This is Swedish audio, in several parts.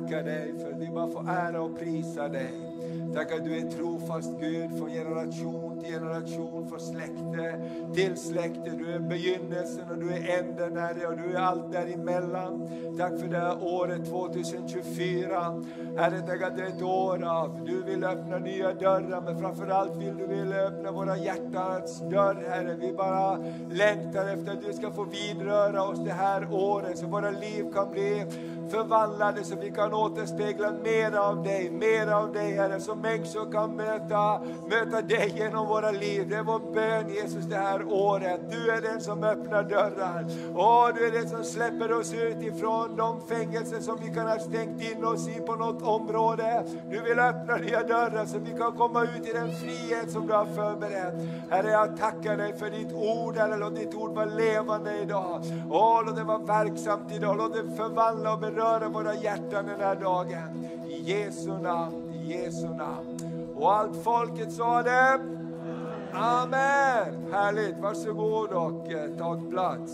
tackar dig för vi bara får ära och prisa dig. Tack att du är trofast Gud från generation till generation, från släkte till släkte. Du är begynnelsen och du är änden här och du är allt däremellan. Tack för det här året 2024. Herre, tack att det är ett år av. Du vill öppna nya dörrar, men framförallt vill du öppna våra hjärtans dörr, Herre. Vi bara längtar efter att du ska få vidröra oss det här året så våra liv kan bli förvandlade, så vi kan återspegla mer av dig Herre, så människor kan möta dig genom våra liv. Det är vår bön Jesus det här året. Du är den som öppnar dörrar. Åh, du är den som släpper oss ut ifrån de fängelser som vi kan ha stängt in oss i på något område. Du vill öppna nya dörrar så vi kan komma ut i den frihet som du har förberett. Herre, jag tackar dig för ditt ord, Herre. Låt ditt ord vara levande idag. Åh, låt det vara verksamt idag. Låt det förvandla och beröra våra hjärtan den här dagen. I Jesu namn, i Jesu namn. Och allt folket sa det. Amen. Härligt, varsågod och ta plats.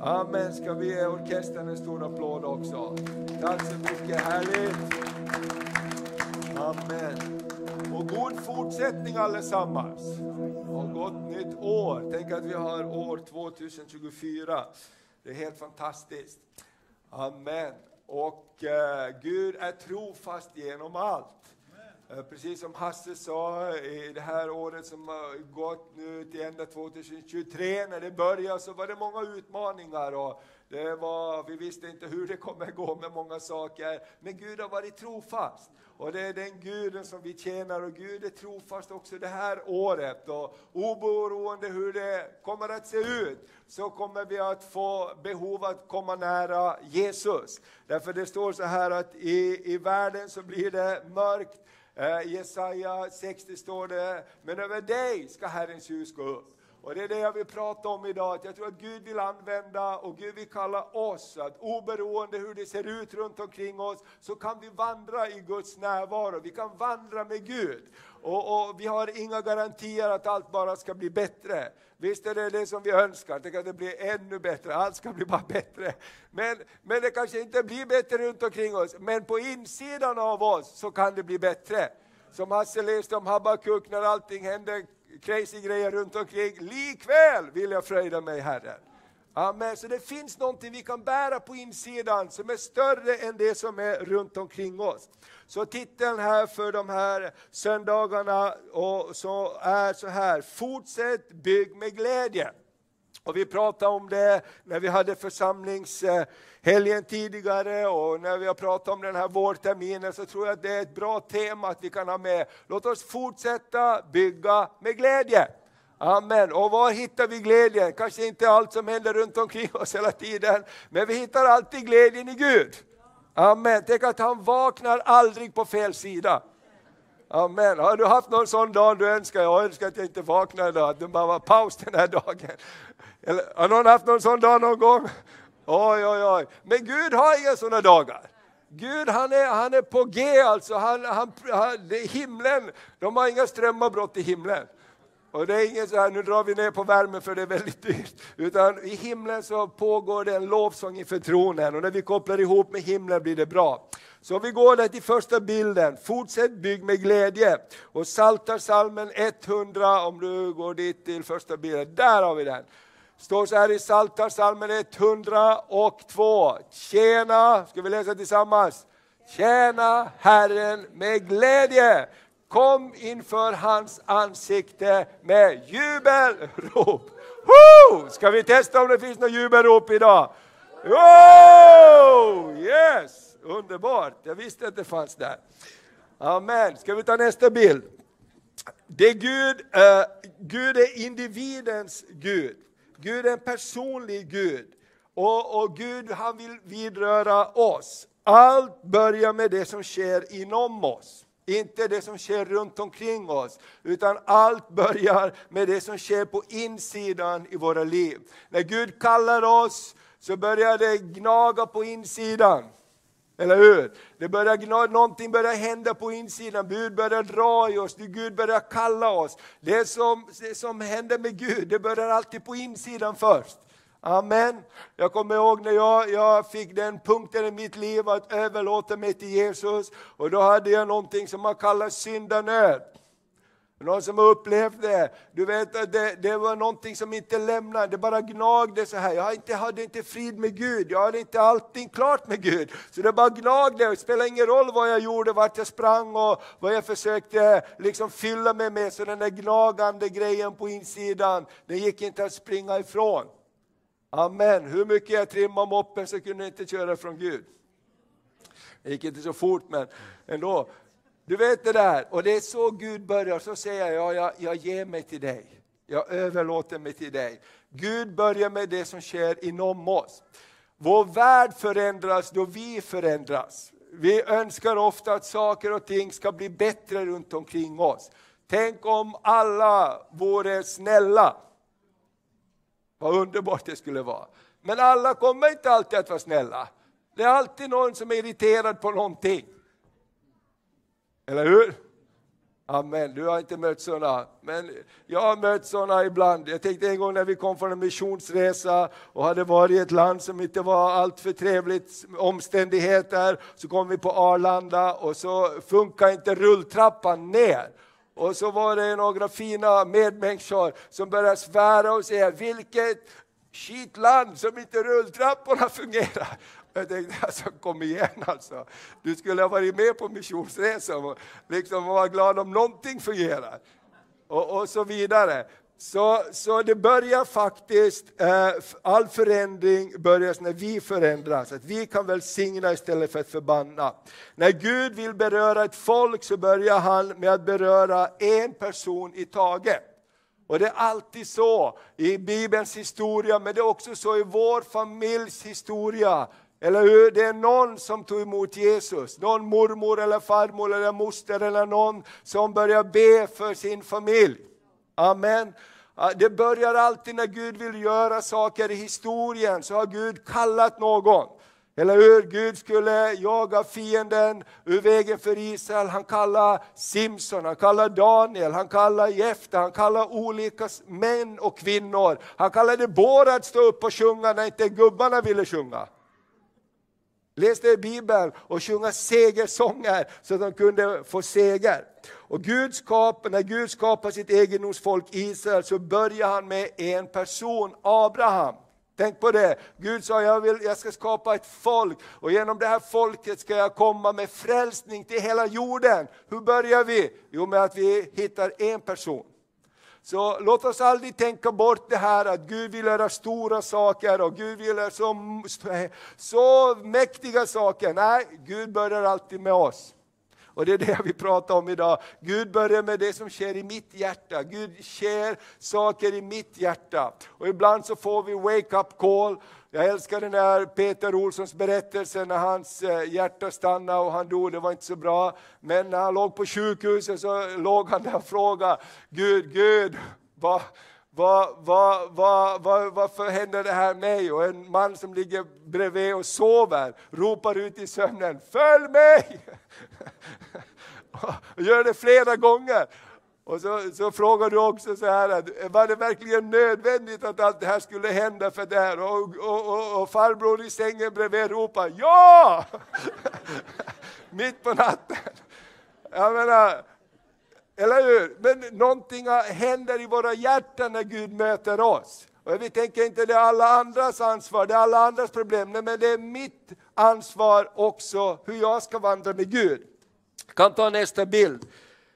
Amen, ska vi ge orkestern en stor applåd också. Tack så mycket, härligt. Amen. Och god fortsättning allesammans. Och gott nytt år. Tänk att vi har år 2024. Det är helt fantastiskt. Amen. Och Gud är trofast genom allt. Precis som Hasse sa, i det här året som har gått nu till ända 2023, när det började så var det många utmaningar och vi visste inte hur det kommer gå med många saker. Men Gud har varit trofast. Och det är den Guden som vi tjänar. Och Gud är trofast också det här året. Och oberoende hur det kommer att se ut, så kommer vi att få behov att komma nära Jesus. Därför det står så här att i världen så blir det mörkt. Jesaja 60 står det. Men över dig ska Herrens ljus gå upp. Och det är det jag vill prata om idag, att jag tror att Gud vill använda och Gud vill kalla oss att oberoende hur det ser ut runt omkring oss så kan vi vandra i Guds närvaro, vi kan vandra med Gud. Och vi har inga garantier att allt bara ska bli bättre. Visst är det det som vi önskar, tänk att det blir ännu bättre, allt ska bli bara bättre. Men det kanske inte blir bättre runt omkring oss, men på insidan av oss så kan det bli bättre. Som Hasse läste om Habakuk, när allting händer crazy grejer runt omkring, likväl vill jag fröjda mig Herren. Amen. Så det finns någonting vi kan bära på insidan som är större än det som är runt omkring oss. Så titeln här för de här söndagarna och så är så här: fortsätt bygg med glädje. Och vi pratade om det när vi hade församlingshelgen tidigare, och när vi har pratat om den här vårterminen så tror jag att det är ett bra tema att vi kan ha med. Låt oss fortsätta bygga med glädje. Amen. Och var hittar vi glädjen? Kanske inte allt som händer runt omkring oss hela tiden, men vi hittar alltid glädjen i Gud. Amen. Tänk att han vaknar aldrig på fel sida. Amen. Har du haft någon sån dag du önskar? Jag önskar att jag inte vaknar idag, att du bara var paus den här dagen. Eller, har någon haft någon sån dag någon gång? Oj, oj, oj. Men Gud har inga såna dagar. Gud, han är på G alltså. Det är himlen. De har inga strömavbrott i himlen. Och det är ingen så här, nu drar vi ner på värmen för det är väldigt dyrt. Utan i himlen så pågår det en lovsång inför tronen. Och när vi kopplar ihop med himlen blir det bra. Så vi går där till första bilden. Fortsätt bygg med glädje. Och Psaltarpsalmen 100, om du går dit till första bilden. Där har vi den. Står så här i Psaltarpsalmen 102. Tjäna, ska vi läsa tillsammans? Tjäna Herren med glädje. Kom inför hans ansikte med jubelrop. Woo! Ska vi testa om det finns något jubelrop idag? Oh! Yes! Underbart. Jag visste att det fanns där. Amen. Ska vi ta nästa bild? Det är Gud är individens Gud. Gud är en personlig Gud. Och Gud, han vill vidröra oss. Allt börjar med det som sker inom oss. Inte det som sker runt omkring oss, utan allt börjar med det som sker på insidan i våra liv. När Gud kallar oss så börjar det gnaga på insidan. Eller hur? Det börjar, någonting börjar hända på insidan. Gud börjar dra i oss. Gud börjar kalla oss. Det som händer med Gud, det börjar alltid på insidan först. Amen. Jag kommer ihåg när jag fick den punkten i mitt liv att överlåta mig till Jesus. Och då hade jag någonting som man kallar syndanöd. Någon som upplevde det. Du vet att det var någonting som inte lämnade. Det bara gnagde så här. Jag hade inte frid med Gud. Jag hade inte allting klart med Gud. Så det bara gnagde. Det spelade ingen roll vad jag gjorde. Vart jag sprang och vad jag försökte liksom fylla mig med. Så den där gnagande grejen på insidan. Det gick inte att springa ifrån. Amen. Hur mycket jag trimmade moppen så kunde jag inte köra från Gud. Det gick inte så fort men ändå. Du vet det där. Och det är så Gud börjar. Så säger jag ger mig till dig. Jag överlåter mig till dig. Gud börjar med det som sker inom oss. Vår värld förändras då vi förändras. Vi önskar ofta att saker och ting ska bli bättre runt omkring oss. Tänk om alla vore snälla. Vad underbart det skulle vara. Men alla kommer inte alltid att vara snälla. Det är alltid någon som är irriterad på någonting. Eller hur? Amen. Du har inte mött sådana. Men jag har mött sådana ibland. Jag tänkte en gång när vi kom från en missionsresa och hade varit i ett land som inte var allt för trevligt omständigheter. Så kom vi på Arlanda och så funkar inte rulltrappan ner. Och så var det några fina medmänniskor som började svära och säga vilket skitland som inte rulltrapporna fungerar. Jag tänkte alltså kom igen alltså. Du skulle ha varit med på missionsresan och liksom vara glad om någonting fungerar. Och så vidare. Så det börjar faktiskt, all förändring börjar när vi förändras. Att vi kan välsigna istället för att förbanna. När Gud vill beröra ett folk så börjar han med att beröra en person i taget. Och det är alltid så i Bibelns historia, men det är också så i vår familjs historia. Eller hur? Det är någon som tog emot Jesus. Någon mormor eller farmor eller moster eller någon som börjar be för sin familj. Amen. Det börjar alltid när Gud vill göra saker i historien. Så har Gud kallat någon. Eller hur? Gud skulle jaga fienden ur vägen för Israel. Han kallar Simson, han kallar Daniel, han kallar Jefta, han kallar olika män och kvinnor. Han kallade Bora att stå upp och sjunga när inte gubbarna ville sjunga. Läste i Bibeln och sjunga segersånger så att de kunde få seger. Och när Gud skapar sitt egendomsfolk Israel så börjar han med en person, Abraham. Tänk på det. Gud sa jag ska skapa ett folk och genom det här folket ska jag komma med frälsning till hela jorden. Hur börjar vi? Jo, med att vi hittar en person. Så låt oss aldrig tänka bort det här att Gud vill göra stora saker och Gud vill göra så mäktiga saker. Nej, Gud börjar alltid med oss. Och det är det vi pratar om idag. Gud börjar med det som sker i mitt hjärta. Gud sker saker i mitt hjärta. Och ibland så får vi wake up call. Jag älskar den här Peter Olssons berättelse när hans hjärta stannade och han dog. Det var inte så bra. Men när han låg på sjukhuset så låg han där och frågade. Gud, varför händer det här mig? Och en man som ligger bredvid och sover ropar ut i sömnen. Följ mig! Och gör det flera gånger. Och så frågar du också så här, var det verkligen nödvändigt att allt det här skulle hända för det här? Och farbror i sängen bredvid ropar, ja! Mitt på natten. Jag menar, eller hur? Men någonting händer i våra hjärtan när Gud möter oss. Och vi tänker inte det är alla andras ansvar, det är alla andras problem. Nej, men det är mitt ansvar också hur jag ska vandra med Gud. Jag kan ta nästa bild.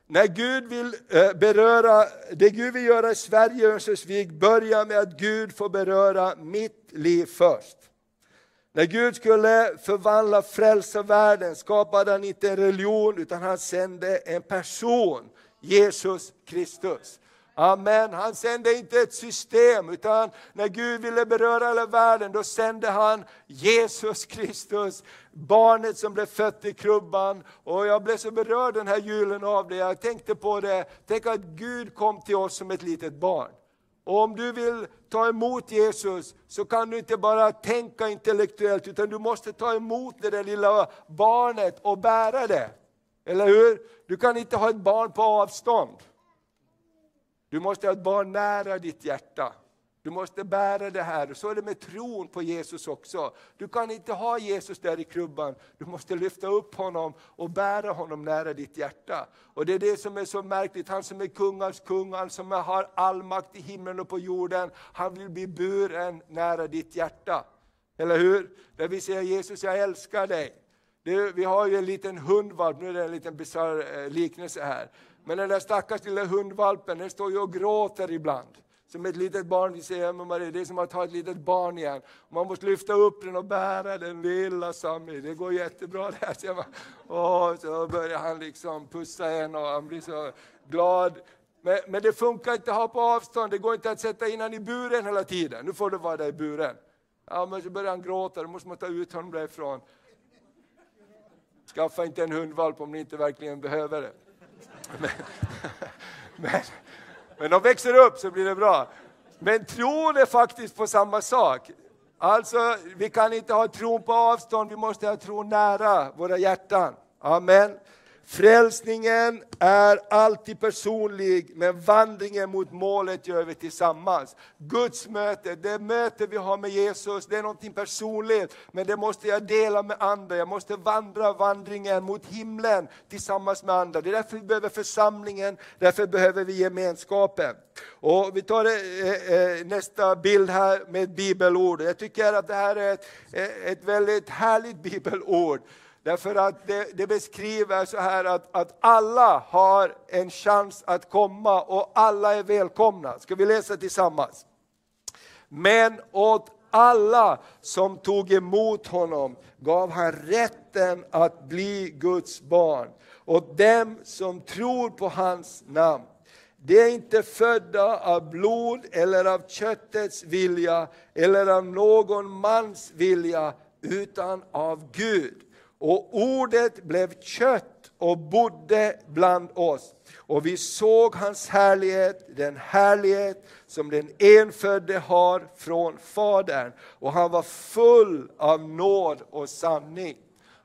När Gud vill beröra, det Gud vill göra i Sverige och Örnsköldsvik börjar med att Gud får beröra mitt liv först. När Gud skulle förvandla frälsa världen skapade han inte en religion utan han sände en person, Jesus Kristus. Amen. Han sände inte ett system utan när Gud ville beröra hela världen då sände han Jesus Kristus, barnet som blev fött i krubban. Och jag blev så berörd den här julen av det. Jag tänkte på det. Tänk att Gud kom till oss som ett litet barn. Och om du vill ta emot Jesus så kan du inte bara tänka intellektuellt utan du måste ta emot det där lilla barnet och bära det. Eller hur? Du kan inte ha ett barn på avstånd. Du måste ha ett barn nära ditt hjärta. Du måste bära det här. Så är det med tron på Jesus också. Du kan inte ha Jesus där i krubban. Du måste lyfta upp honom och bära honom nära ditt hjärta. Och det är det som är så märkligt. Han som är kungens kung, han som har all makt i himlen och på jorden. Han vill bli buren nära ditt hjärta. Eller hur? Där vi säger Jesus, jag älskar dig. Vi har ju en liten hundvalp, nu är det en liten bizarr liknelse här. Men den där stackars lilla hundvalpen, den står ju och gråter ibland. Som ett litet barn, vi säger, men Maria, det är som att ha ett litet barn igen. Man måste lyfta upp den och bära den lilla Sammy. Det går jättebra där. Så börjar han liksom pussa en och han blir så glad. Men det funkar inte att ha på avstånd, det går inte att sätta in han i buren hela tiden. Nu får du vara där i buren. Ja, men så börjar han gråta, då måste man ta ut honom därifrån. Skaffa inte en hundvalp om ni inte verkligen behöver det. Men de växer upp så blir det bra. Men tron är faktiskt på samma sak. Alltså, vi kan inte ha tron på avstånd, vi måste ha tron nära våra hjärtan. Amen. Frälsningen är alltid personlig, men vandringen mot målet gör vi tillsammans. Guds möte, det möte vi har med Jesus, det är någonting personligt. Men det måste jag dela med andra. Jag måste vandra vandringen mot himlen tillsammans med andra. Det är därför vi behöver församlingen, därför behöver vi gemenskapen. Och vi tar nästa bild här med ett bibelord. Jag tycker att det här är ett väldigt härligt bibelord. Därför att det beskriver så här att alla har en chans att komma och alla är välkomna. Ska vi läsa tillsammans? Men åt alla som tog emot honom gav han rätten att bli Guds barn. Åt dem som tror på hans namn. Det är inte födda av blod eller av köttets vilja eller av någon mans vilja utan av Gud. Och ordet blev kött och bodde bland oss. Och vi såg hans härlighet, den härlighet som den enfödde har från Fadern. Och han var full av nåd och sanning.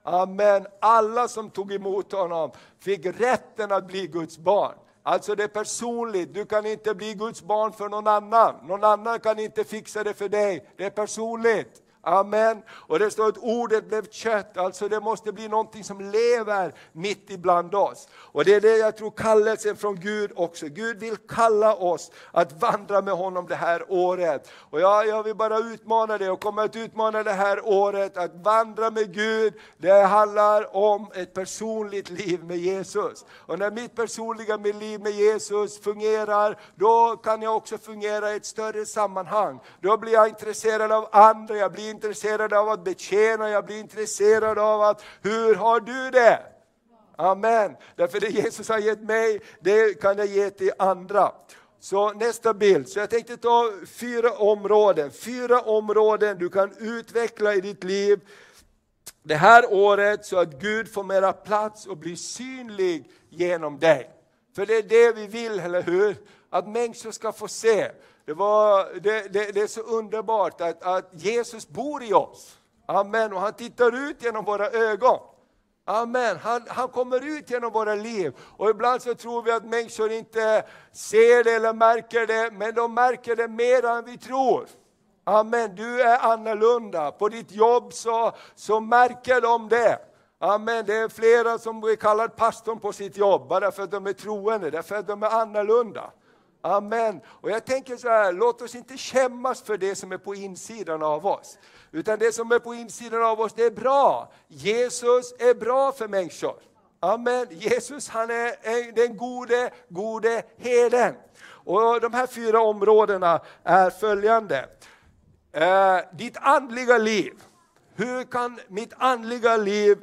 Amen. Alla som tog emot honom fick rätten att bli Guds barn. Alltså det är personligt. Du kan inte bli Guds barn för någon annan. Någon annan kan inte fixa det för dig. Det är personligt. Amen. Och det står att ordet blev kött. Alltså det måste bli någonting som lever mitt ibland oss. Och det är det jag tror kallelsen från Gud också. Gud vill kalla oss att vandra med honom det här året. Och jag vill bara utmana det och kommer att utmana det här året. Att vandra med Gud, det handlar om ett personligt liv med Jesus. Och när mitt personliga liv med Jesus fungerar, då kan jag också fungera i ett större sammanhang. Då blir jag intresserad av andra, jag blir intresserad av att betjäna, jag blir intresserad av att, hur har du det? Amen. Därför det Jesus har gett mig, det kan jag ge till andra. Så nästa bild. Så jag tänkte ta 4 områden. 4 områden du kan utveckla i ditt liv det här året så att Gud får mera plats och blir synlig genom dig. För det är det vi vill, eller hur? Att människor ska få se. Det är så underbart att Jesus bor i oss. Amen. Och han tittar ut genom våra ögon. Amen. Han kommer ut genom våra liv. Och ibland så tror vi att människor inte ser det eller märker det. Men de märker det mer än vi tror. Amen. Du är annorlunda. På ditt jobb så märker de det. Amen, det är flera som blir kallad pastorn på sitt jobb. Bara för att de är troende, därför att de är annorlunda. Amen. Och jag tänker så här, låt oss inte kämmas för det som är på insidan av oss. Utan det som är på insidan av oss, det är bra. Jesus är bra för människor. Amen. Jesus, han är den gode herden. Och de här 4 områdena är följande. Ditt andliga liv. Hur kan mitt andliga liv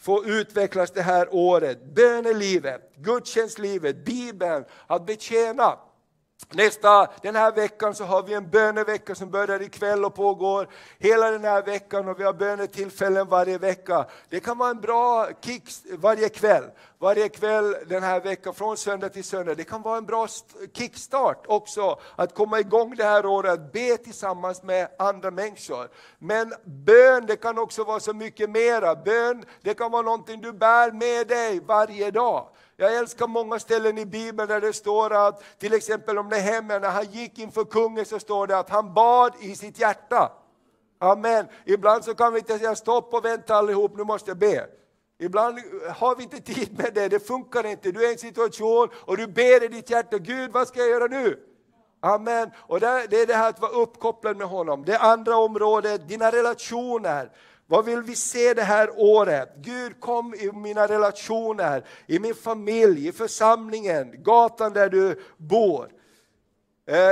få utvecklas det här året? Bönelivet, gudstjänstlivet, Bibeln, att betjäna. Den här veckan så har vi en bönevecka som börjar ikväll och pågår hela den här veckan. Och vi har bönetillfällen varje vecka. Det kan vara en bra kick varje kväll. Varje kväll den här veckan från söndag till söndag. Det kan vara en bra kickstart också. Att komma igång det här året. Att be tillsammans med andra människor. Men bön, det kan också vara så mycket mera. Bön, det kan vara någonting du bär med dig varje dag. Jag älskar många ställen i Bibeln där det står att, till exempel om Nehemja, när han gick inför kungen så står det att han bad i sitt hjärta. Amen. Ibland så kan vi inte säga stopp och vänta allihop, nu måste jag be. Ibland har vi inte tid med det, det funkar inte. Du är i en situation och du ber i ditt hjärta, Gud, vad ska jag göra nu? Amen. Och det är det här att vara uppkopplad med honom. Det andra området, dina relationer. Vad vill vi se det här året? Gud, kom i mina relationer, i min familj, i församlingen, gatan där du bor.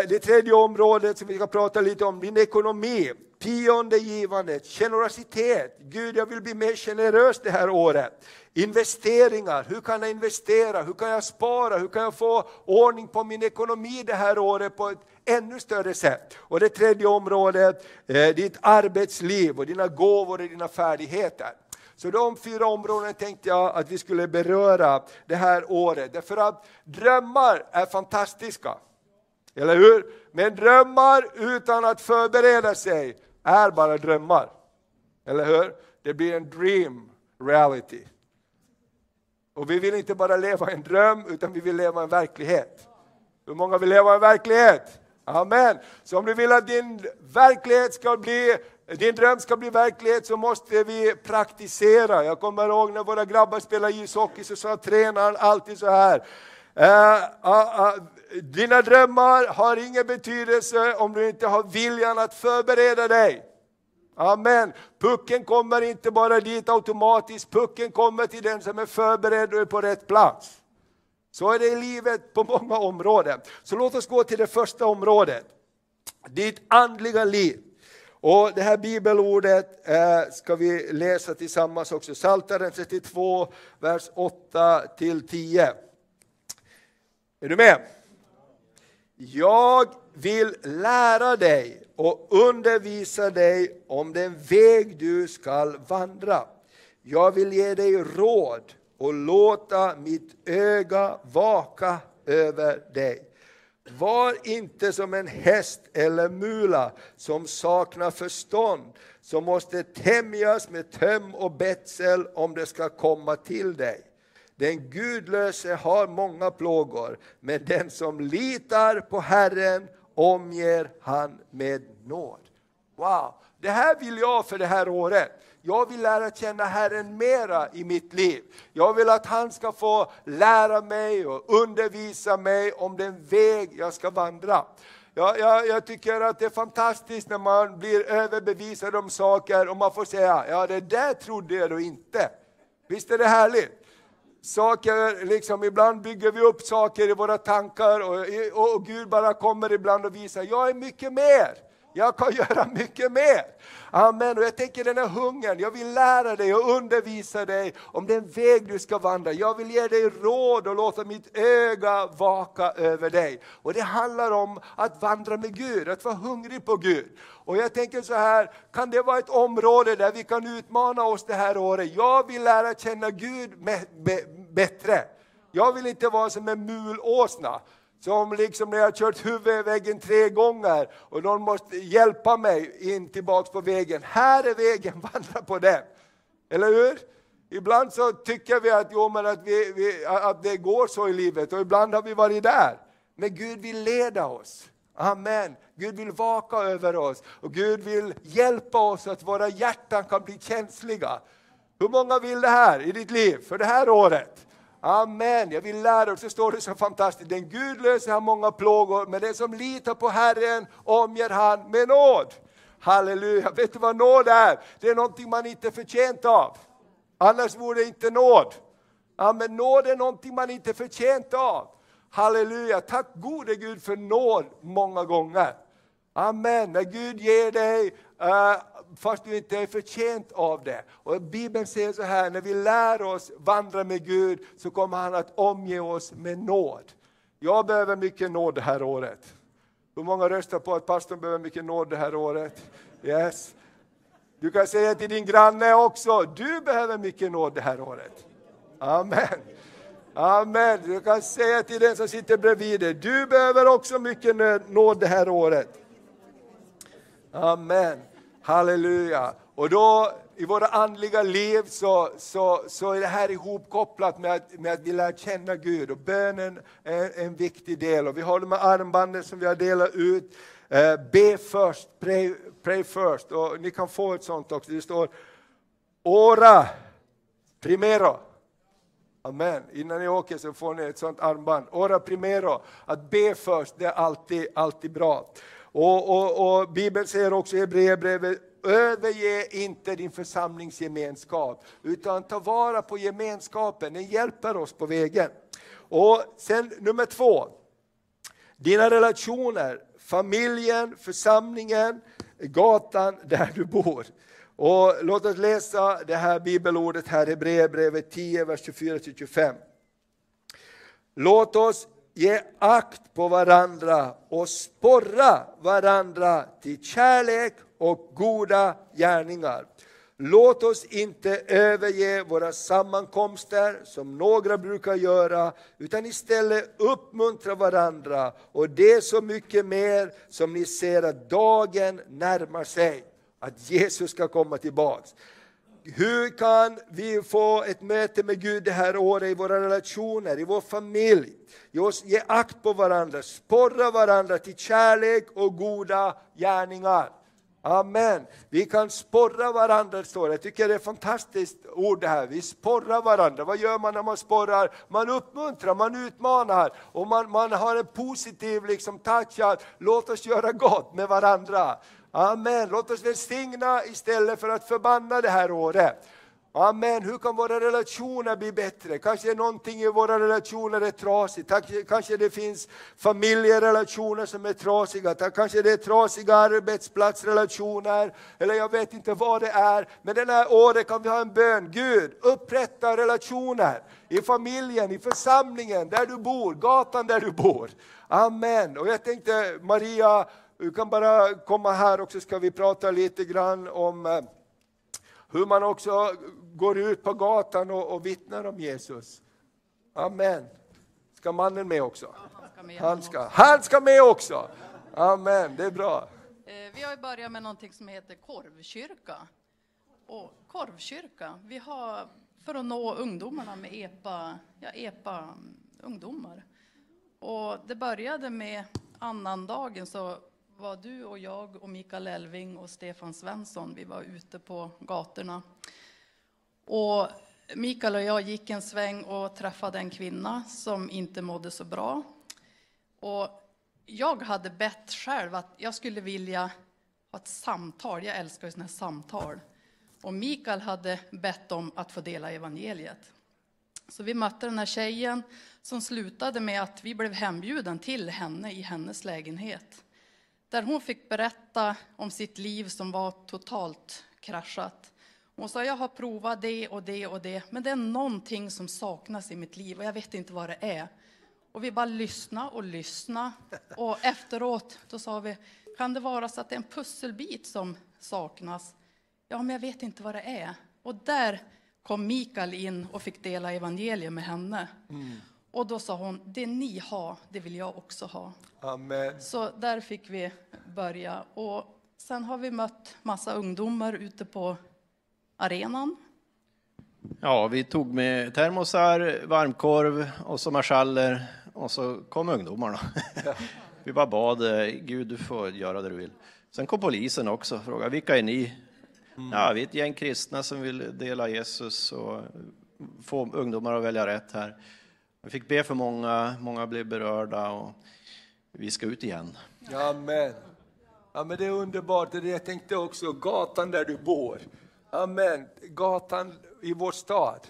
Det tredje området som vi ska prata lite om, din ekonomi, tiondegivandet, generositet. Gud, jag vill bli mer generös det här året. Investeringar, hur kan jag investera, hur kan jag spara, hur kan jag få ordning på min ekonomi det här året på ett ännu större sätt. Och det tredje området, ditt arbetsliv och dina gåvor och dina färdigheter. Så de fyra områden tänkte jag att vi skulle beröra det här året. Därför att drömmar är fantastiska. Eller hur? Men drömmar utan att förbereda sig är bara drömmar. Eller hur? Det blir en dream reality. Och vi vill inte bara leva en dröm utan vi vill leva en verklighet. Hur många vill leva en verklighet? Amen. Så om du vill att din dröm ska bli verklighet så måste vi praktisera. Jag kommer ihåg när våra grabbar spelade ishockey så sa tränaren alltid så här. Dina drömmar har ingen betydelse om du inte har viljan att förbereda dig. Amen. Pucken kommer inte bara dit automatiskt. Pucken kommer till den som är förberedd och är på rätt plats. Så är det i livet på många områden. Så låt oss gå till det första området. Ditt andliga liv. Och det här bibelordet ska vi läsa tillsammans också. Psaltaren 32, vers 8-10. Är du med? Jag vill lära dig och undervisa dig om den väg du ska vandra. Jag vill ge dig råd och låta mitt öga vaka över dig. Var inte som en häst eller mula som saknar förstånd, som måste tämjas med töm och betsel om det ska komma till dig. Den gudlöse har många plågor, men den som litar på Herren omger han med nåd. Wow, det här vill jag för det här året. Jag vill lära känna Herren mera i mitt liv. Jag vill att han ska få lära mig och undervisa mig om den väg jag ska vandra. Jag tycker att det är fantastiskt när man blir överbevisad om saker och man får säga, ja det där trodde jag då inte. Visst är det härligt? Saker, liksom, ibland bygger vi upp saker i våra tankar och Gud bara kommer ibland och visar, jag är mycket mer. Jag kan göra mycket mer. Amen. Och jag tänker den här hungern. Jag vill lära dig och undervisa dig om den väg du ska vandra. Jag vill ge dig råd och låta mitt öga vaka över dig. Och det handlar om att vandra med Gud. Att vara hungrig på Gud. Och jag tänker så här. Kan det vara ett område där vi kan utmana oss det här året? Jag vill lära känna Gud bättre. Jag vill inte vara som en mulåsna. Som liksom när jag har kört huvudet i väggen 3 gånger och någon måste hjälpa mig in tillbaka på vägen. Här är vägen, vandra på den. Eller hur? Ibland så tycker vi att, att det går så i livet och ibland har vi varit där. Men Gud vill leda oss. Amen. Gud vill vaka över oss och Gud vill hjälpa oss så att våra hjärtan kan bli känsliga. Hur många vill det här i ditt liv för det här året? Amen, jag vill lära oss, så står det så fantastiskt. Den gudlöse har många plågor, men den som litar på Herren omger han med nåd. Halleluja, vet du vad nåd är? Det är någonting man inte är förtjänt av. Annars vore det inte nåd. Amen, nåd är någonting man inte är förtjänt av. Halleluja, tack gode Gud för nåd många gånger. Amen, när Gud ger dig... fast du inte är förtjänt av det. Och Bibeln säger så här, när vi lär oss vandra med Gud så kommer han att omge oss med nåd. Jag behöver mycket nåd det här året. Hur många röstar på att pastorn behöver mycket nåd det här året? Yes. Du kan säga till din granne också, du behöver mycket nåd det här året. Amen. Amen. Du kan säga till den som sitter bredvid dig, du behöver också mycket nåd det här året. Amen. Halleluja. Och då i våra andliga liv så är det här ihopkopplat med att vi lär känna Gud. Och bönen är en viktig del. Och vi har de här armbanden som vi har delat ut. Be först, pray first. Och ni kan få ett sånt också. Det står ora primero. Amen. Innan ni åker så får ni ett sånt armband. Ora primero. Att be först, det är alltid bra. Och Bibeln säger också i Hebreerbrevet: överge inte din församlingsgemenskap, utan ta vara på gemenskapen. Den hjälper oss på vägen. Och sen nummer 2. Dina relationer, familjen, församlingen, gatan där du bor. Och låt oss läsa det här bibelordet här i Hebreerbrevet 10, vers 24-25. Låt oss ge akt på varandra och sporra varandra till kärlek och goda gärningar. Låt oss inte överge våra sammankomster som några brukar göra, utan istället uppmuntra varandra, och det är så mycket mer som ni ser att dagen närmar sig, att Jesus ska komma tillbaks. Hur kan vi få ett möte med Gud det här året i våra relationer, i vår familj? Ge akt på varandra, sporra varandra till kärlek och goda gärningar. Amen. Vi kan sporra varandra, står det. Jag tycker det är ett fantastiskt ord det här. Vi sporrar varandra. Vad gör man när man sporrar? Man uppmuntrar, man utmanar. Och man har en positiv touch att låt oss göra gott med varandra. Amen. Låt oss välsigna istället för att förbanna det här året. Amen. Hur kan våra relationer bli bättre? Kanske någonting i våra relationer är trasigt. Kanske det finns familjerelationer som är trasiga. Kanske det är trasiga arbetsplatsrelationer. Eller jag vet inte vad det är. Men den här året kan vi ha en bön. Gud, upprätta relationer. I familjen, i församlingen, där du bor. Gatan där du bor. Amen. Och jag tänkte, Maria, du kan bara komma här och så ska vi prata lite grann om hur man också går ut på gatan och vittnar om Jesus. Amen. Ska mannen med också? Ja, han ska med också. Amen, det är bra. Vi har ju börjat med någonting som heter korvkyrka. Och korvkyrka, vi har för att nå ungdomarna med EPA ungdomar. Och det började med annandagen, så var du och jag och Mikael Elving och Stefan Svensson, vi var ute på gatorna. Och Mikael och jag gick en sväng och träffade en kvinna som inte mådde så bra. Och jag hade bett själv att jag skulle vilja ha ett samtal. Jag älskar ju såna här samtal. Och Mikael hade bett om att få dela evangeliet. Så vi mötte den här tjejen som slutade med att vi blev hembjuden till henne i hennes lägenhet, där hon fick berätta om sitt liv som var totalt kraschat. Hon sa, jag har provat det och det och det, men det är någonting som saknas i mitt liv och jag vet inte vad det är. Och vi bara lyssna. Och efteråt då sa vi, kan det vara så att det är en pusselbit som saknas? Ja, men jag vet inte vad det är. Och där kom Mikael in och fick dela evangeliet med henne. Mm. Och då sa hon, det ni har, det vill jag också ha. Amen. Så där fick vi börja. Och sen har vi mött massa ungdomar ute på arenan. Ja, vi tog med termosar, varmkorv och så marschaller. Och så kom ungdomarna. Ja. Vi bara bad, Gud, du får göra det du vill. Sen kom polisen också och frågade, vilka är ni? Mm. Ja, vi är ett gäng kristna som vill dela Jesus och få ungdomar att välja rätt här. Vi fick be för många blev berörda och vi ska ut igen. Amen. Amen, det är underbart. Det jag tänkte också, gatan där du bor. Amen, gatan i vår stad.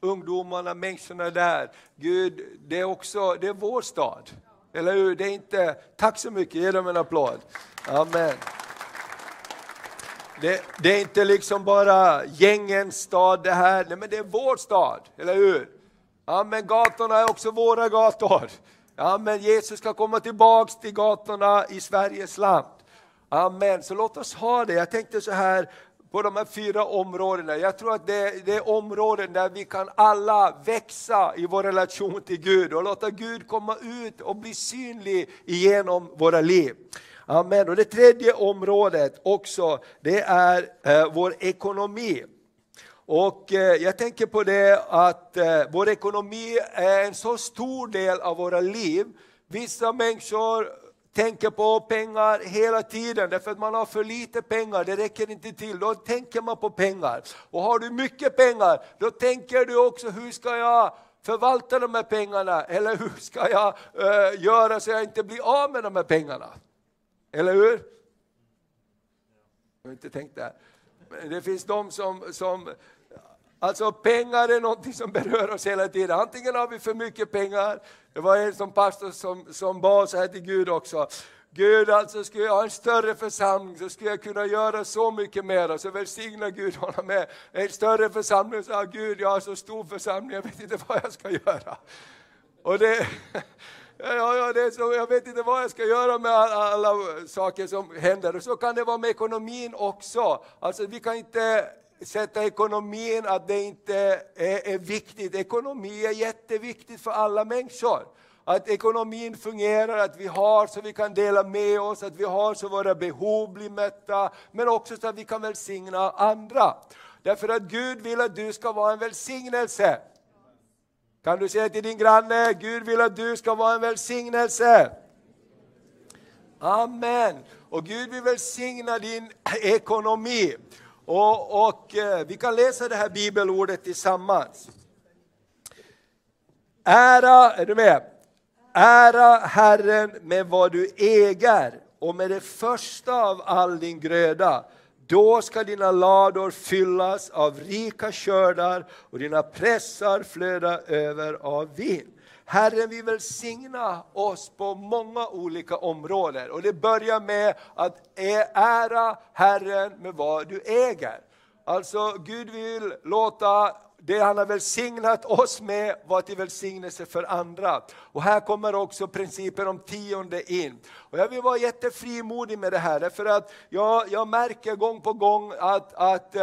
Ungdomarna, människorna där. Gud, det är vår stad. Eller hur? Det är inte... Tack så mycket, ge dem en applåd. Amen. Det är inte bara gängens stad det här. Nej, men det är vår stad, eller hur? Amen, gatorna är också våra gator. Amen, Jesus ska komma tillbaks till gatorna i Sveriges land. Amen, så låt oss ha det. Jag tänkte så här på de här 4 områdena. Jag tror att det är områden där vi kan alla växa i vår relation till Gud. Och låta Gud komma ut och bli synlig genom våra liv. Amen. Och det tredje området också, det är vår ekonomi. Och jag tänker på det att vår ekonomi är en så stor del av våra liv. Vissa människor tänker på pengar hela tiden därför att man har för lite pengar, det räcker inte till. Då tänker man på pengar. Och har du mycket pengar, då tänker du också hur ska jag förvalta de här pengarna? Eller hur ska jag göra så jag inte blir av med de här pengarna? Eller hur? Jag har inte tänkt det här. Men det finns de som alltså pengar är någonting som berör oss hela tiden. Antingen har vi för mycket pengar. Det var en som pastor som bad så här till Gud också. Gud, alltså skulle jag ha en större församling så skulle jag kunna göra så mycket mer. Och så välsigna Gud honom med en större församling. Så Gud, jag har så stor församling, jag vet inte vad jag ska göra. Och det... Ja, det är så, jag vet inte vad jag ska göra med alla saker som händer. Och så kan det vara med ekonomin också. Alltså vi kan inte sätta ekonomin att det inte är viktigt. Ekonomi är jätteviktigt för alla människor. Att ekonomin fungerar, att vi har så vi kan dela med oss, att vi har så våra behov blir mätta. Men också så att vi kan välsigna andra. Därför att Gud vill att du ska vara en välsignelse. Kan du säga till din granne, Gud vill att du ska vara en välsignelse. Amen. Och Gud vill välsigna din ekonomi. Och vi kan läsa det här bibelordet tillsammans. Ära, är du med? Ära Herren med vad du äger och med det första av all din gröda. Då ska dina lador fyllas av rika skördar och dina pressar flöda över av vin. Herren vill välsigna oss på många olika områden. Och det börjar med att ära Herren med vad du äger. Alltså Gud vill låta det han har välsignat oss med vara till välsignelse för andra. Och här kommer också principer om tionde in. Och jag vill vara jättefrimodig med det här. Därför att jag märker gång på gång att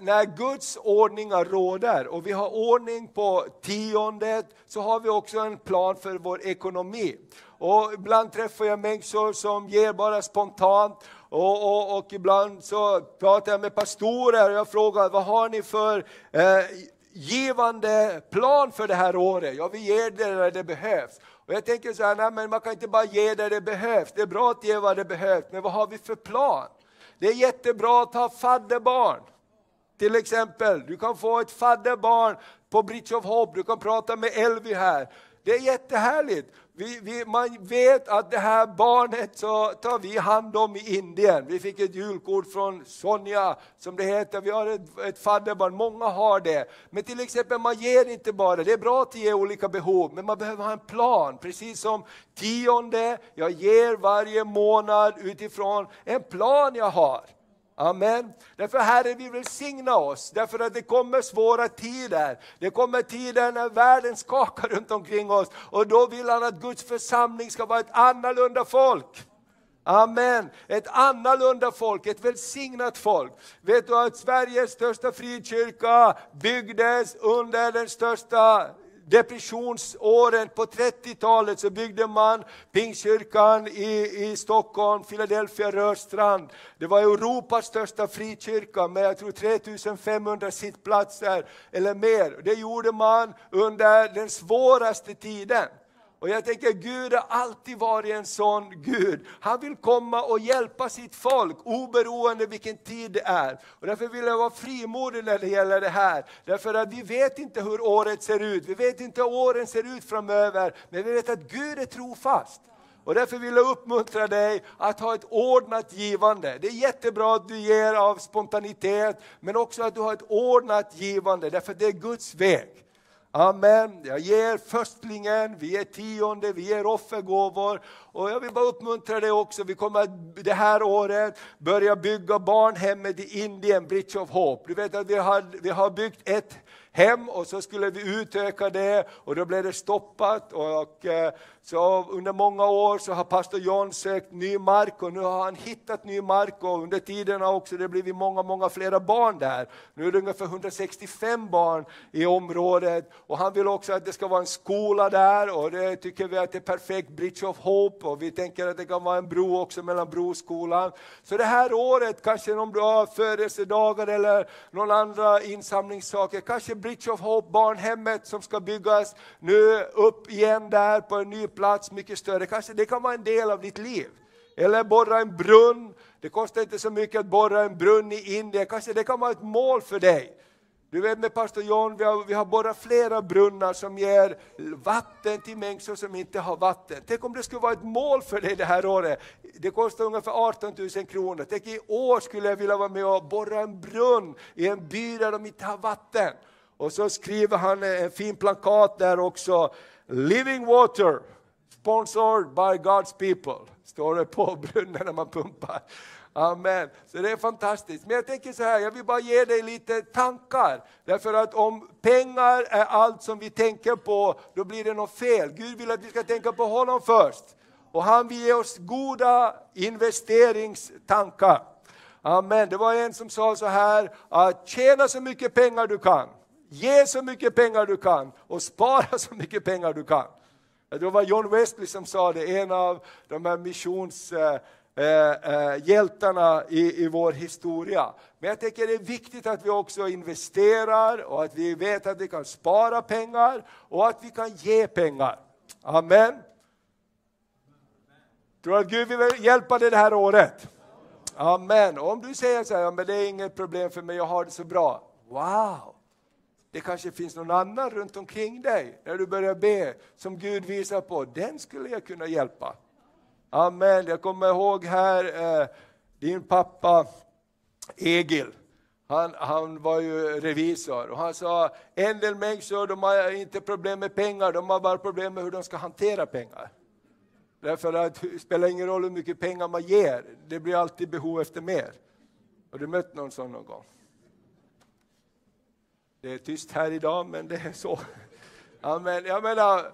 när Guds ordningar råder och vi har ordning på tiondet så har vi också en plan för vår ekonomi. Och ibland träffar jag människor som ger bara spontant. Och ibland så pratar jag med pastorer och jag frågar, vad har ni för givande plan för det här året? Ja, vi ger det där det behövs. Och jag tänker så här, nej, men man kan inte bara ge det det behövs. Det är bra att ge vad det behövs, men vad har vi för plan? Det är jättebra att ha fadderbarn. Till exempel, du kan få ett fadderbarn på Bridge of Hope. Du kan prata med Elvi här. Det är jättehärligt. Man vet att det här barnet så tar vi hand om i Indien. Vi fick ett julkort från Sonja som det heter. Vi har ett fadderbarn. Många har det. Men till exempel man ger inte bara. Det är bra att ge olika behov. Men man behöver ha en plan. Precis som tionde. Jag ger varje månad utifrån en plan jag har. Amen. Därför Herre vill välsigna oss. Därför att det kommer svåra tider. Det kommer tider när världen skakar runt omkring oss. Och då vill han att Guds församling ska vara ett annorlunda folk. Amen. Ett annorlunda folk. Ett välsignat folk. Vet du att Sveriges största frikyrka byggdes under den största depressionsåren på 30-talet så byggde man Pingstkyrkan i Stockholm, Philadelphia, Rörstrand. Det var Europas största frikyrka med jag tror 3500 sittplatser eller mer. Det gjorde man under den svåraste tiden. Och jag tänker Gud har alltid varit en sån Gud. Han vill komma och hjälpa sitt folk oberoende vilken tid det är. Och därför vill jag vara frimodig när det gäller det här. Därför att vi vet inte hur året ser ut. Vi vet inte hur åren ser ut framöver. Men vi vet att Gud är trofast. Och därför vill jag uppmuntra dig att ha ett ordnat givande. Det är jättebra att du ger av spontanitet. Men också att du har ett ordnat givande. Därför att det är Guds väg. Amen. Jag ger förstlingen, vi ger tionde, vi ger offergåvor. Och jag vill bara uppmuntra dig också. Vi kommer det här året börja bygga barnhemmet i Indien, Bridge of Hope. Du vet att vi har byggt ett hem och så skulle vi utöka det och då blev det stoppat. Och så under många år så har pastor John sökt ny mark och nu har han hittat ny mark, och under tiden har också det blivit många flera barn där. Nu är det ungefär 165 barn i området, och han vill också att det ska vara en skola där, och det tycker vi att det är perfekt, Bridge of Hope, och vi tänker att det kan vara en bro också mellan broskolan. Så det här året, kanske om du har födelsedagar eller någon andra insamlingssaker, kanske Bridge of Hope, barnhemmet som ska byggas nu upp igen där på en ny plats, mycket större, kanske det kan vara en del av ditt liv. Eller borra en brunn, det kostar inte så mycket att borra en brunn i Indien, kanske det kan vara ett mål för dig. Du vet, med pastor John, vi har borrat flera brunnar som ger vatten till människor som inte har vatten. Tänk om det skulle vara ett mål för dig det här året. Det kostar ungefär 18 000 kronor. Tänk, i år skulle jag vilja vara med och borra en brunn i en by där de inte har vatten. Och så skriver han en fin plakat där också. Living Water, sponsored by God's people. Står det på brunnen när man pumpar. Amen. Så det är fantastiskt. Men jag tänker så här, jag vill bara ge dig lite tankar. Därför att om pengar är allt som vi tänker på, då blir det något fel. Gud vill att vi ska tänka på honom först. Och han vill ge oss goda investeringstankar. Amen. Det var en som sa så här, att tjäna så mycket pengar du kan. Ge så mycket pengar du kan. Och spara så mycket pengar du kan. Det var John Wesley som sa det, en av de här missionshjältarna i vår historia. Men jag tänker det är viktigt att vi också investerar och att vi vet att vi kan spara pengar och att vi kan ge pengar. Amen. Tror du att Gud vill hjälpa dig det här året? Amen. Och om du säger så här, men det är inget problem för mig, jag har det så bra. Wow! Det kanske finns någon annan runt omkring dig när du börjar be som Gud visar på. Den skulle jag kunna hjälpa. Amen. Jag kommer ihåg här din pappa Egil. Han var ju revisor och han sa, en del människor, de har inte problem med pengar, de har bara problem med hur de ska hantera pengar. Därför att det spelar ingen roll hur mycket pengar man ger, det blir alltid behov efter mer. Har du mött någon sån någon gång? Det är tyst här idag, men det är så. Amen. Jag menar,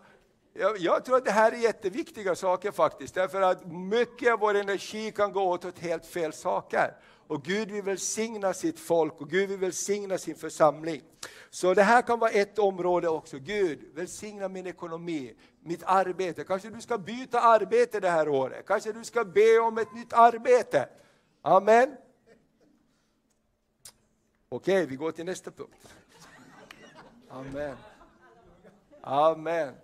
jag tror att det här är jätteviktiga saker faktiskt. Därför att mycket av vår energi kan gå åt helt fel saker. Och Gud vill välsigna sitt folk och Gud vill välsigna sin församling. Så det här kan vara ett område också. Gud, välsigna min ekonomi, mitt arbete. Kanske du ska byta arbete det här året. Kanske du ska be om ett nytt arbete. Amen. Okej, vi går till nästa punkt. Amen. Amen.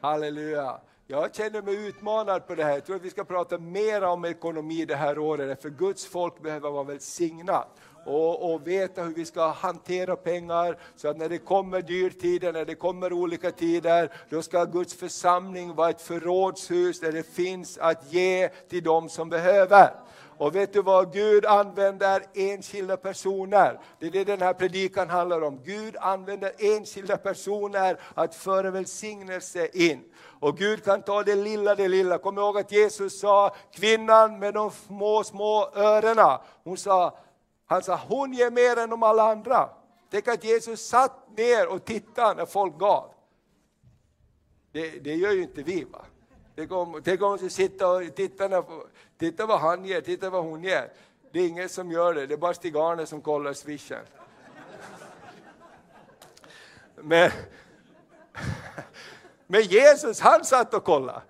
Halleluja. Jag känner mig utmanad på det här. Jag tror att vi ska prata mer om ekonomi det här året. För Guds folk behöver vara välsignat. Och veta hur vi ska hantera pengar. Så att när det kommer dyrtider, när det kommer olika tider. Då ska Guds församling vara ett förrådshus där det finns att ge till dem som behöver. Och vet du vad? Gud använder enskilda personer. Det är det den här predikan handlar om. Gud använder enskilda personer att föra välsignelse in. Och Gud kan ta det lilla, det lilla. Kom ihåg att Jesus sa, kvinnan med de små örena. Han sa, hon ger mer än de alla andra. Tänk att Jesus satt ner och tittade när folk gav. Det gör ju inte vi, va? Tänk om man ska sitta och titta vad han ger, titta vad hon ger. Det är ingen som gör det. Det är bara Stig Arne som kollar swishen. Men Jesus, han satt och kollade.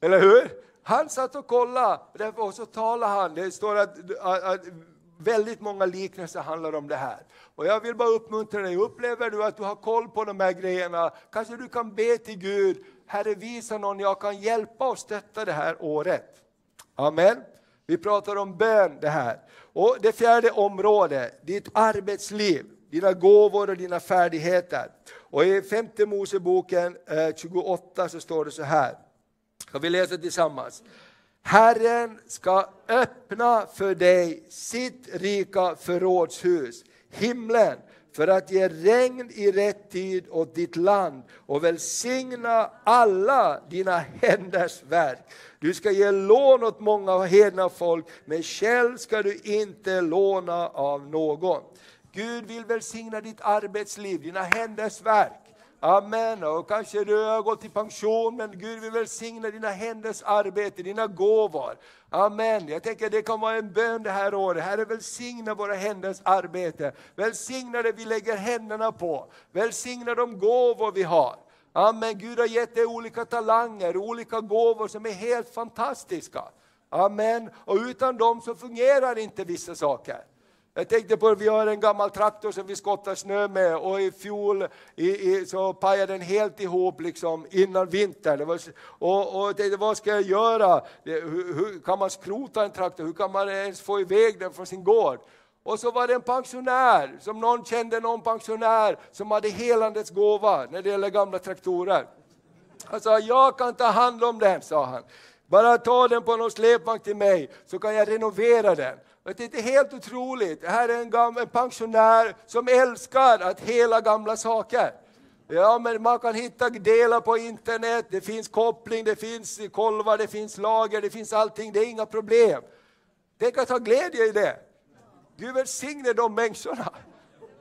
Eller hur? Han satt och kollade. Och så talade han. Det står att väldigt många liknelser handlar om det här. Och jag vill bara uppmuntra dig. Upplever du att du har koll på de här grejerna? Kanske du kan be till Gud. Herre, visa någon jag kan hjälpa och stötta det här året. Amen. Vi pratar om bön det här. Och det fjärde området, ditt arbetsliv, dina gåvor och dina färdigheter. Och i 5:e Moseboken 28 så står det så här. Kan vi läsa tillsammans? Herren ska öppna för dig sitt rika förrådshus, himlen, för att ge regn i rätt tid åt ditt land och välsigna alla dina händers verk. Du ska ge lån åt många hedna folk, men själv ska du inte låna av någon. Gud vill välsigna ditt arbetsliv, dina händers verk. Amen. Och kanske du har gått i pension, men Gud vill välsigna dina händers arbete, dina gåvor. Amen. Jag tänker det kan vara en bön det här året. Herre, välsigna våra händers arbete. Välsigna det vi lägger händerna på. Välsigna de gåvor vi har. Amen. Gud har gett dig olika talanger, olika gåvor som är helt fantastiska. Amen. Och utan dem så fungerar inte vissa saker. Jag tänkte på att vi har en gammal traktor som vi skottar snö med, och i fjol så pajade den helt ihop liksom, innan vintern. Och jag tänkte, vad ska jag göra? Hur kan man skrota en traktor? Hur kan man ens få iväg den från sin gård? Och så var det en pensionär, som någon kände någon pensionär som hade helandets gåva när det gäller gamla traktorer. Han sa, jag kan ta hand om den, sa han. Bara ta den på någon släpvagn till mig så kan jag renovera den. Det är helt otroligt. Det här är en pensionär som älskar att hela gamla saker. Ja, men man kan hitta delar på internet. Det finns koppling, det finns kolvar, det finns lager, det finns allting. Det är inga problem. Det kan ta glädje i det. Gud välsignar de människorna.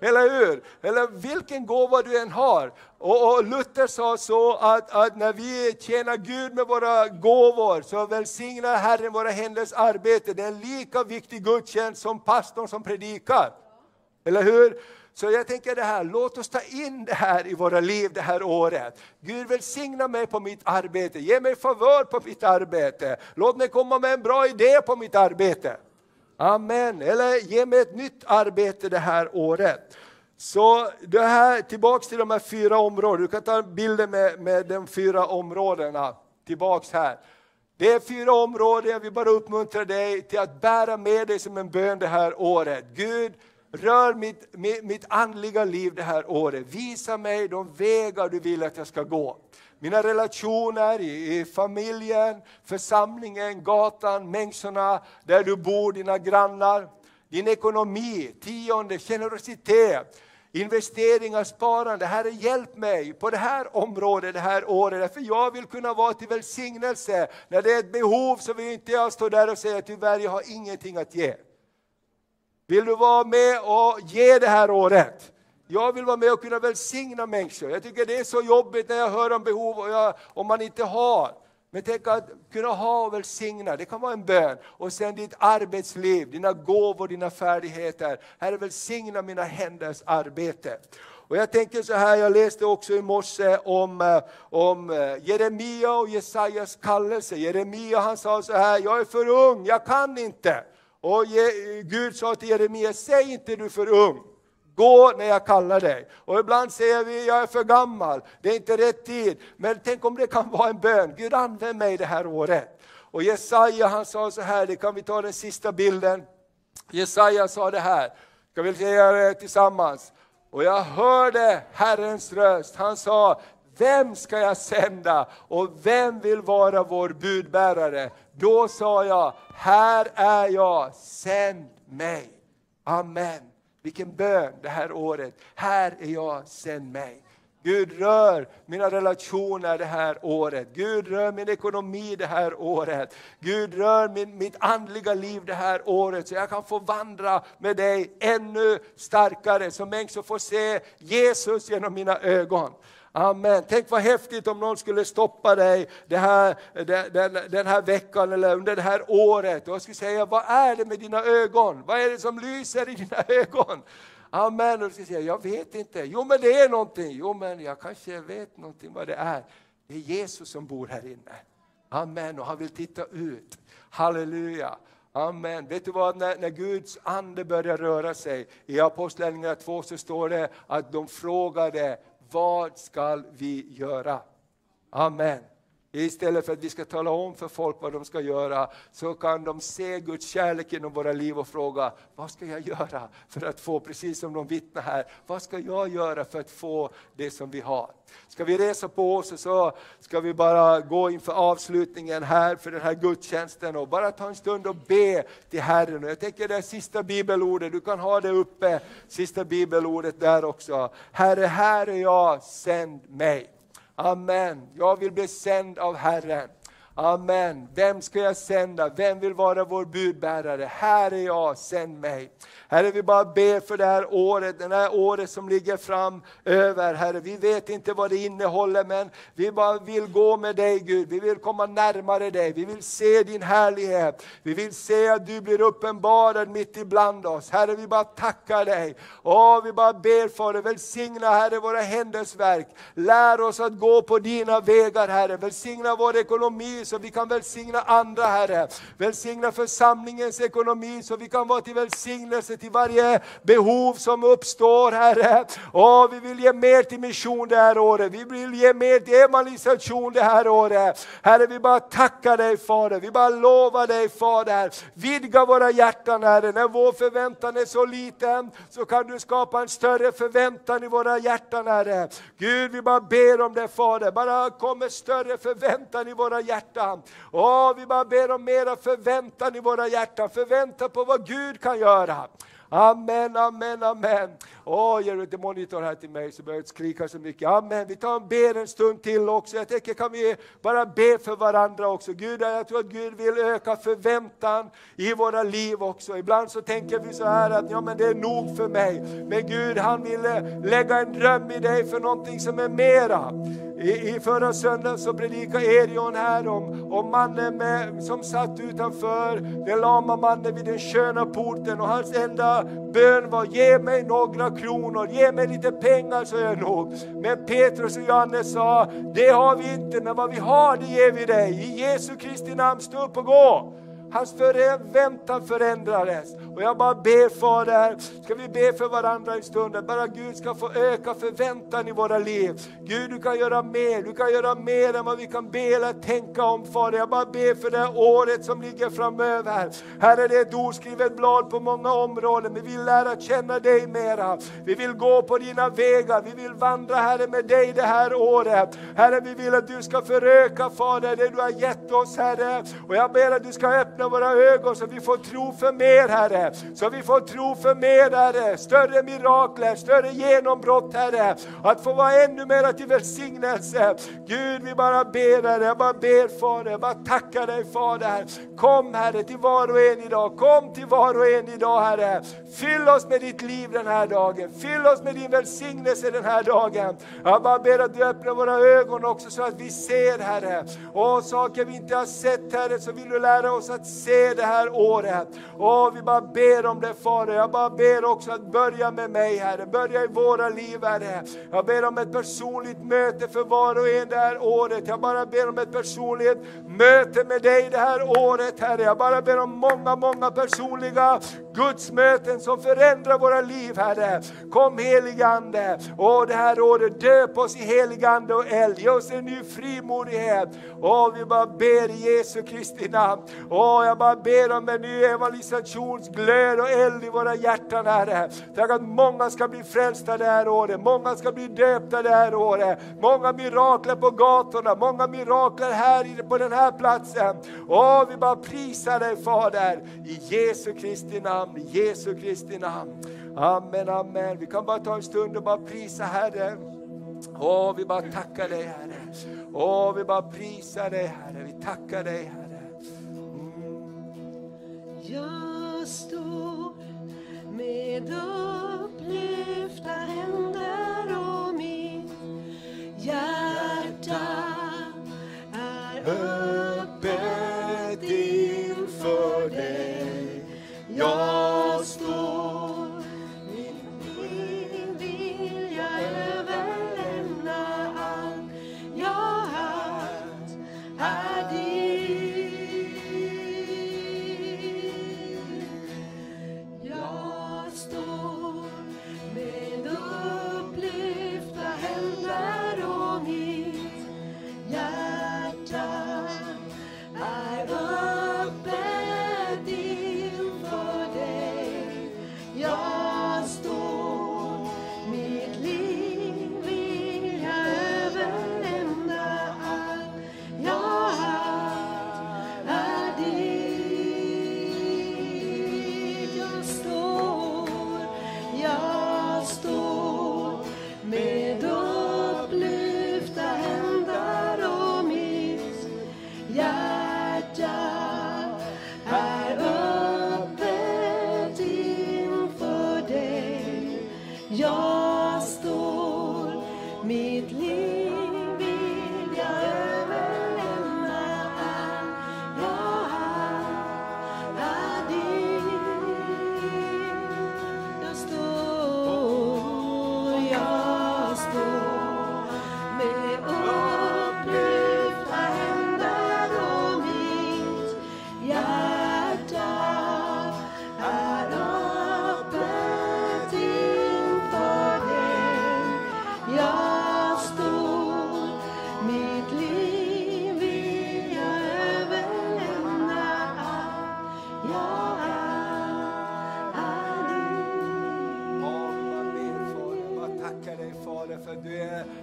Eller hur? Eller vilken gåva du än har. Och Luther sa så att när vi tjänar Gud med våra gåvor så välsignar Herren våra händers arbete. Det är en lika viktig gudstjänst som pastorn som predikar. Eller hur? Så jag tänker det här, låt oss ta in det här i våra liv det här året. Gud välsigna mig på mitt arbete. Ge mig favör på mitt arbete. Låt mig komma med en bra idé på mitt arbete. Amen. Eller ge mig ett nytt arbete det här året. Så det här, tillbaks till de här 4 områdena. Du kan ta bilder med de 4 områdena. Tillbaks här. Det är 4 områden. Jag vill bara uppmuntra dig till att bära med dig som en bön det här året. Gud, rör mitt andliga liv det här året. Visa mig de vägar du vill att jag ska gå. Mina relationer i familjen, församlingen, gatan, människorna, där du bor, dina grannar. Din ekonomi, tionde, generositet, investeringar, sparande. Herre, hjälp mig på det här området det här året. För jag vill kunna vara till välsignelse. När det är ett behov så vill inte jag stå där och säga tyvärr jag har ingenting att ge. Vill du vara med och ge det här året? Jag vill vara med och kunna välsigna människor. Jag tycker det är så jobbigt när jag hör om behov och man inte har. Men tänk att kunna ha och välsigna. Det kan vara en bön. Och sen ditt arbetsliv, dina gåvor, dina färdigheter. Herre, välsigna mina händers arbete. Och jag tänker så här, jag läste också i morse om Jeremia och Jesajas kallelse. Jeremia, han sa så här, jag är för ung, jag kan inte. Och Gud sa till Jeremia, säg inte du är för ung. Gå när jag kallar dig. Och ibland säger vi, jag är för gammal. Det är inte rätt tid. Men tänk om det kan vara en bön. Gud, använd mig det här året. Och Jesaja, han sa så här. Det kan vi ta den sista bilden. Jesaja sa det här. Ska vi säga det tillsammans? Och jag hörde Herrens röst. Han sa, vem ska jag sända? Och vem vill vara vår budbärare? Då sa jag, här är jag. Sänd mig. Amen. Vilken bön det här året. Här är jag, sänd mig. Gud, rör mina relationer det här året. Gud, rör min ekonomi det här året. Gud, rör mitt andliga liv det här året. Så jag kan få vandra med dig ännu starkare. Så människor får se Jesus genom mina ögon. Amen. Tänk vad häftigt om någon skulle stoppa dig den här veckan eller under det här året. Och jag skulle säga, vad är det med dina ögon? Vad är det som lyser i dina ögon? Amen. Och jag skulle säga, jag vet inte. Jo, men det är någonting. Jo, men jag kanske vet någonting vad det är. Det är Jesus som bor här inne. Amen. Och han vill titta ut. Halleluja. Amen. Vet du vad, när Guds ande börjar röra sig. I Apostlagärningarna 2 så står det att de frågade, vad ska vi göra? Amen. Istället för att vi ska tala om för folk vad de ska göra, så kan de se Guds kärlek genom våra liv och fråga, vad ska jag göra för att få, precis som de vittnar här, vad ska jag göra för att få det som vi har? Ska vi resa på oss och så ska vi bara gå inför avslutningen här för den här gudstjänsten och bara ta en stund och be till Herren. Och jag tänker det sista bibelordet, du kan ha det uppe, sista bibelordet där också. Herre, här är jag, sänd mig. Amen. Jag vill bli sänd av Herren. Amen. Vem ska jag sända? Vem vill vara vår budbärare? Här är jag, sänd mig. Herre, vi bara ber för det här året. Den här året som ligger fram över, Herre. Vi vet inte vad det innehåller, men vi bara vill gå med dig, Gud. Vi vill komma närmare dig. Vi vill se din härlighet. Vi vill se att du blir uppenbarad mitt ibland oss. Herre, vi bara tackar dig. Åh, vi bara ber för det. Välsigna, Herre, våra händers verk. Lär oss att gå på dina vägar, Herre. Välsigna vår ekonomi så vi kan välsigna andra, Herre. Välsigna församlingens ekonomi så vi kan vara till välsignelse till varje behov som uppstår, Herre. Åh, vi vill ge mer till mission det här året. Vi vill ge mer till evangelisation det här året. Herre, vi bara tackar dig, Fader. Vi bara lovar dig, Fader. Vidga våra hjärtan, Herre. När vår förväntan är så liten så kan du skapa en större förväntan i våra hjärtan, Herre. Gud, vi bara ber om det, Fader. Bara kom med större förväntan i våra hjärtan. Åh, vi bara ber om mera förväntan i våra hjärtan. Förvänta på vad Gud kan göra. Amen, amen, amen. Åh, ger du inte monitor här till mig så börjar jag skrika så mycket. Amen, vi tar en ber en stund till också. Jag tänker, kan vi bara be för varandra också. Gud, jag tror att Gud vill öka förväntan i våra liv också. Ibland så tänker vi så här att ja, men det är nog för mig. Men Gud, han ville lägga en dröm i dig för någonting som är mera. I förra söndagen så predikade Erion här om mannen som satt utanför den lama mannen vid den sköna porten. Och hans enda bön var, ge mig några kronor, ge mig lite pengar så är jag nog. Men Petrus och Johannes sa, det har vi inte, men vad vi har det ger vi dig. I Jesu Kristi namn, stå upp och gå. Hans förväntan förändrades. Och jag bara ber, Fader. Ska vi be för varandra en stund. Bara Gud ska få öka förväntan i våra liv. Gud, du kan göra mer. Du kan göra mer än vad vi kan be eller tänka om, Fader. Jag bara ber för det året som ligger framöver. Här är det ett oskrivet blad på många områden. Vi vill lära känna dig mera. Vi vill gå på dina vägar. Vi vill vandra, Herre, med dig det här året. Herre, vi vill att du ska föröka, Fader, det du har gett oss, Herre. Och jag ber att du ska öppna våra ögon så vi får tro för mer, Herre. Så vi får tro för mer, Herre. Större mirakler, större genombrott, Herre. Att få vara ännu mer till välsignelse. Gud, vi bara ber, Herre. Jag bara ber, Fader. Jag bara tackar dig, Fader. Kom, Herre, till var och en idag. Kom till var och en idag, Herre. Fyll oss med ditt liv den här dagen. Fyll oss med din välsignelse den här dagen. Jag bara ber att du öppnar våra ögon också så att vi ser, Herre. Och saker vi inte har sett, Herre, så vill du lära oss att se det här året. Åh, vi bara ber om det, Fader. Jag bara ber också att börja med mig, Herre. Börja i våra liv, Herre. Jag ber om ett personligt möte för var och en det här året. Jag bara ber om ett personligt möte med dig det här året, Herre. Jag bara ber om många, många personliga gudsmöten som förändrar våra liv, Herre. Kom, helige Ande. Åh, det här året, döp oss i helige Ande och eld. Ge oss en ny frimodighet. Åh, vi bara ber i Jesu Kristi namn. Åh, jag bara ber om en ny evangelisationsglöd och eld i våra hjärtan, Herre. Tack att många ska bli frälsta det här året. Många ska bli döpta det här året. Många mirakler på gatorna. Många mirakler här på den här platsen. Åh, vi bara prisar dig, Fader. I Jesu Kristi namn. I Jesu Kristi namn. Amen, amen. Vi kan bara ta en stund och bara prisa Herre. Åh, vi bara tackar dig, Herre. Åh, vi bara prisar dig, Herre. Vi tackar dig, Herre. Jag står med upplyfta händer och mitt hjärta är öppet inför dig. Jag står, min vilja överlämnar allt jag haft är din. Hjärta är öppet inför dig.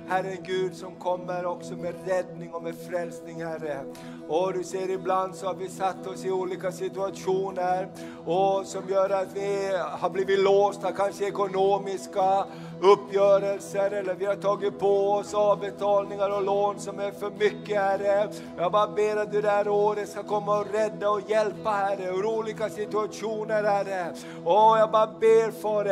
Herren Gud som kommer också med räddning och med frälsning, Herre. Och du ser, ibland så har vi satt oss i olika situationer och som gör att vi har blivit låsta, kanske ekonomiska uppgörelser, eller vi har tagit på oss avbetalningar och lån som är för mycket, Herre. Jag bara ber att du det här året ska komma och rädda och hjälpa, Herre, ur olika situationer, Herre. Åh, jag bara ber för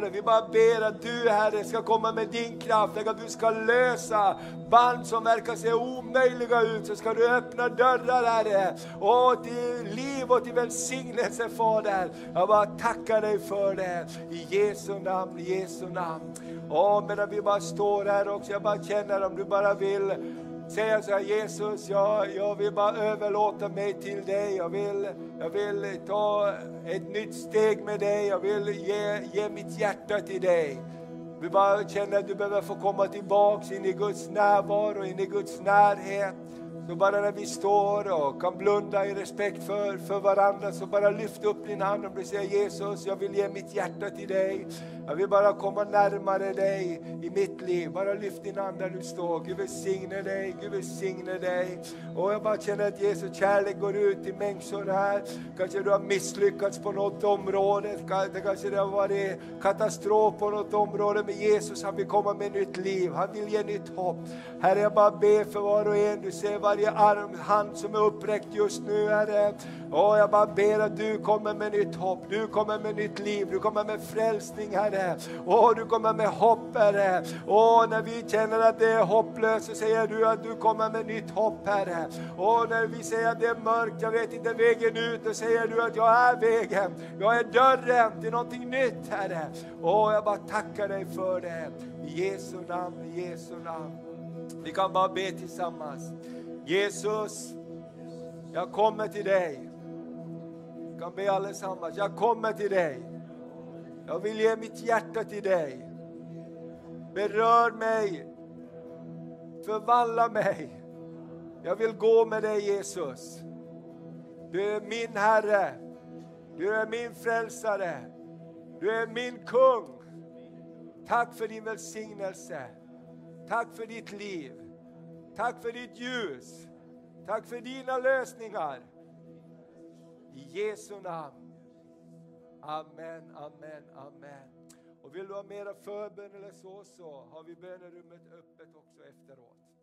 det, vi bara ber att du, Herre, ska komma med din kraft, att du ska lösa band som verkar se omöjliga ut, så ska du öppna dörrar, Herre, och till liv och till välsignelse, Fader. Jag bara tackar dig för det, i Jesu namn, i Jesu namn. Åh, medan vi bara står här också, jag bara känner, om du bara vill säga så här: Jesus, jag vill bara överlåta mig till dig. Jag vill ta ett nytt steg med dig. Jag vill ge mitt hjärta till dig. Vi bara känner att du behöver få komma tillbaka in i Guds närvaro, in i Guds närhet. Så bara när vi står och kan blunda i respekt för varandra, så bara lyft upp din hand och säg: Jesus, jag vill ge mitt hjärta till dig. Jag vill bara komma närmare dig i mitt liv. Bara lyft din hand där du står. Gud välsigne dig, Gud välsigne dig. Och jag bara känner att Jesu kärlek går ut till människor här. Kanske du har misslyckats på något område. Kanske det har varit katastrof på något område. Men Jesus, han vill komma med nytt liv. Han vill ge nytt hopp. Herre, jag bara ber för var och en. Du ser varje arm, hand som är uppräckt just nu, Herre. Och jag bara ber att du kommer med nytt hopp. Du kommer med nytt liv. Du kommer med frälsning, Herre. Åh, du kommer med hopp, Herre. Åh, när vi känner att det är hopplöst, så säger du att du kommer med nytt hopp, Herre. Åh, när vi säger att det är mörkt, jag vet inte vägen ut, då säger du att jag är vägen. Jag är dörren till någonting nytt, Herre. Åh, jag bara tackar dig för det. I Jesu namn, i Jesu namn. Vi kan bara be tillsammans. Jesus, jag kommer till dig. Vi kan be allesammans. Jag kommer till dig. Jag vill ge mitt hjärta till dig. Berör mig. Förvandla mig. Jag vill gå med dig, Jesus. Du är min Herre. Du är min frälsare. Du är min kung. Tack för din välsignelse. Tack för ditt liv. Tack för ditt ljus. Tack för dina lösningar. I Jesu namn. Amen, amen, amen. Och vill du ha mera förbön eller så har vi bönerummet öppet också efteråt.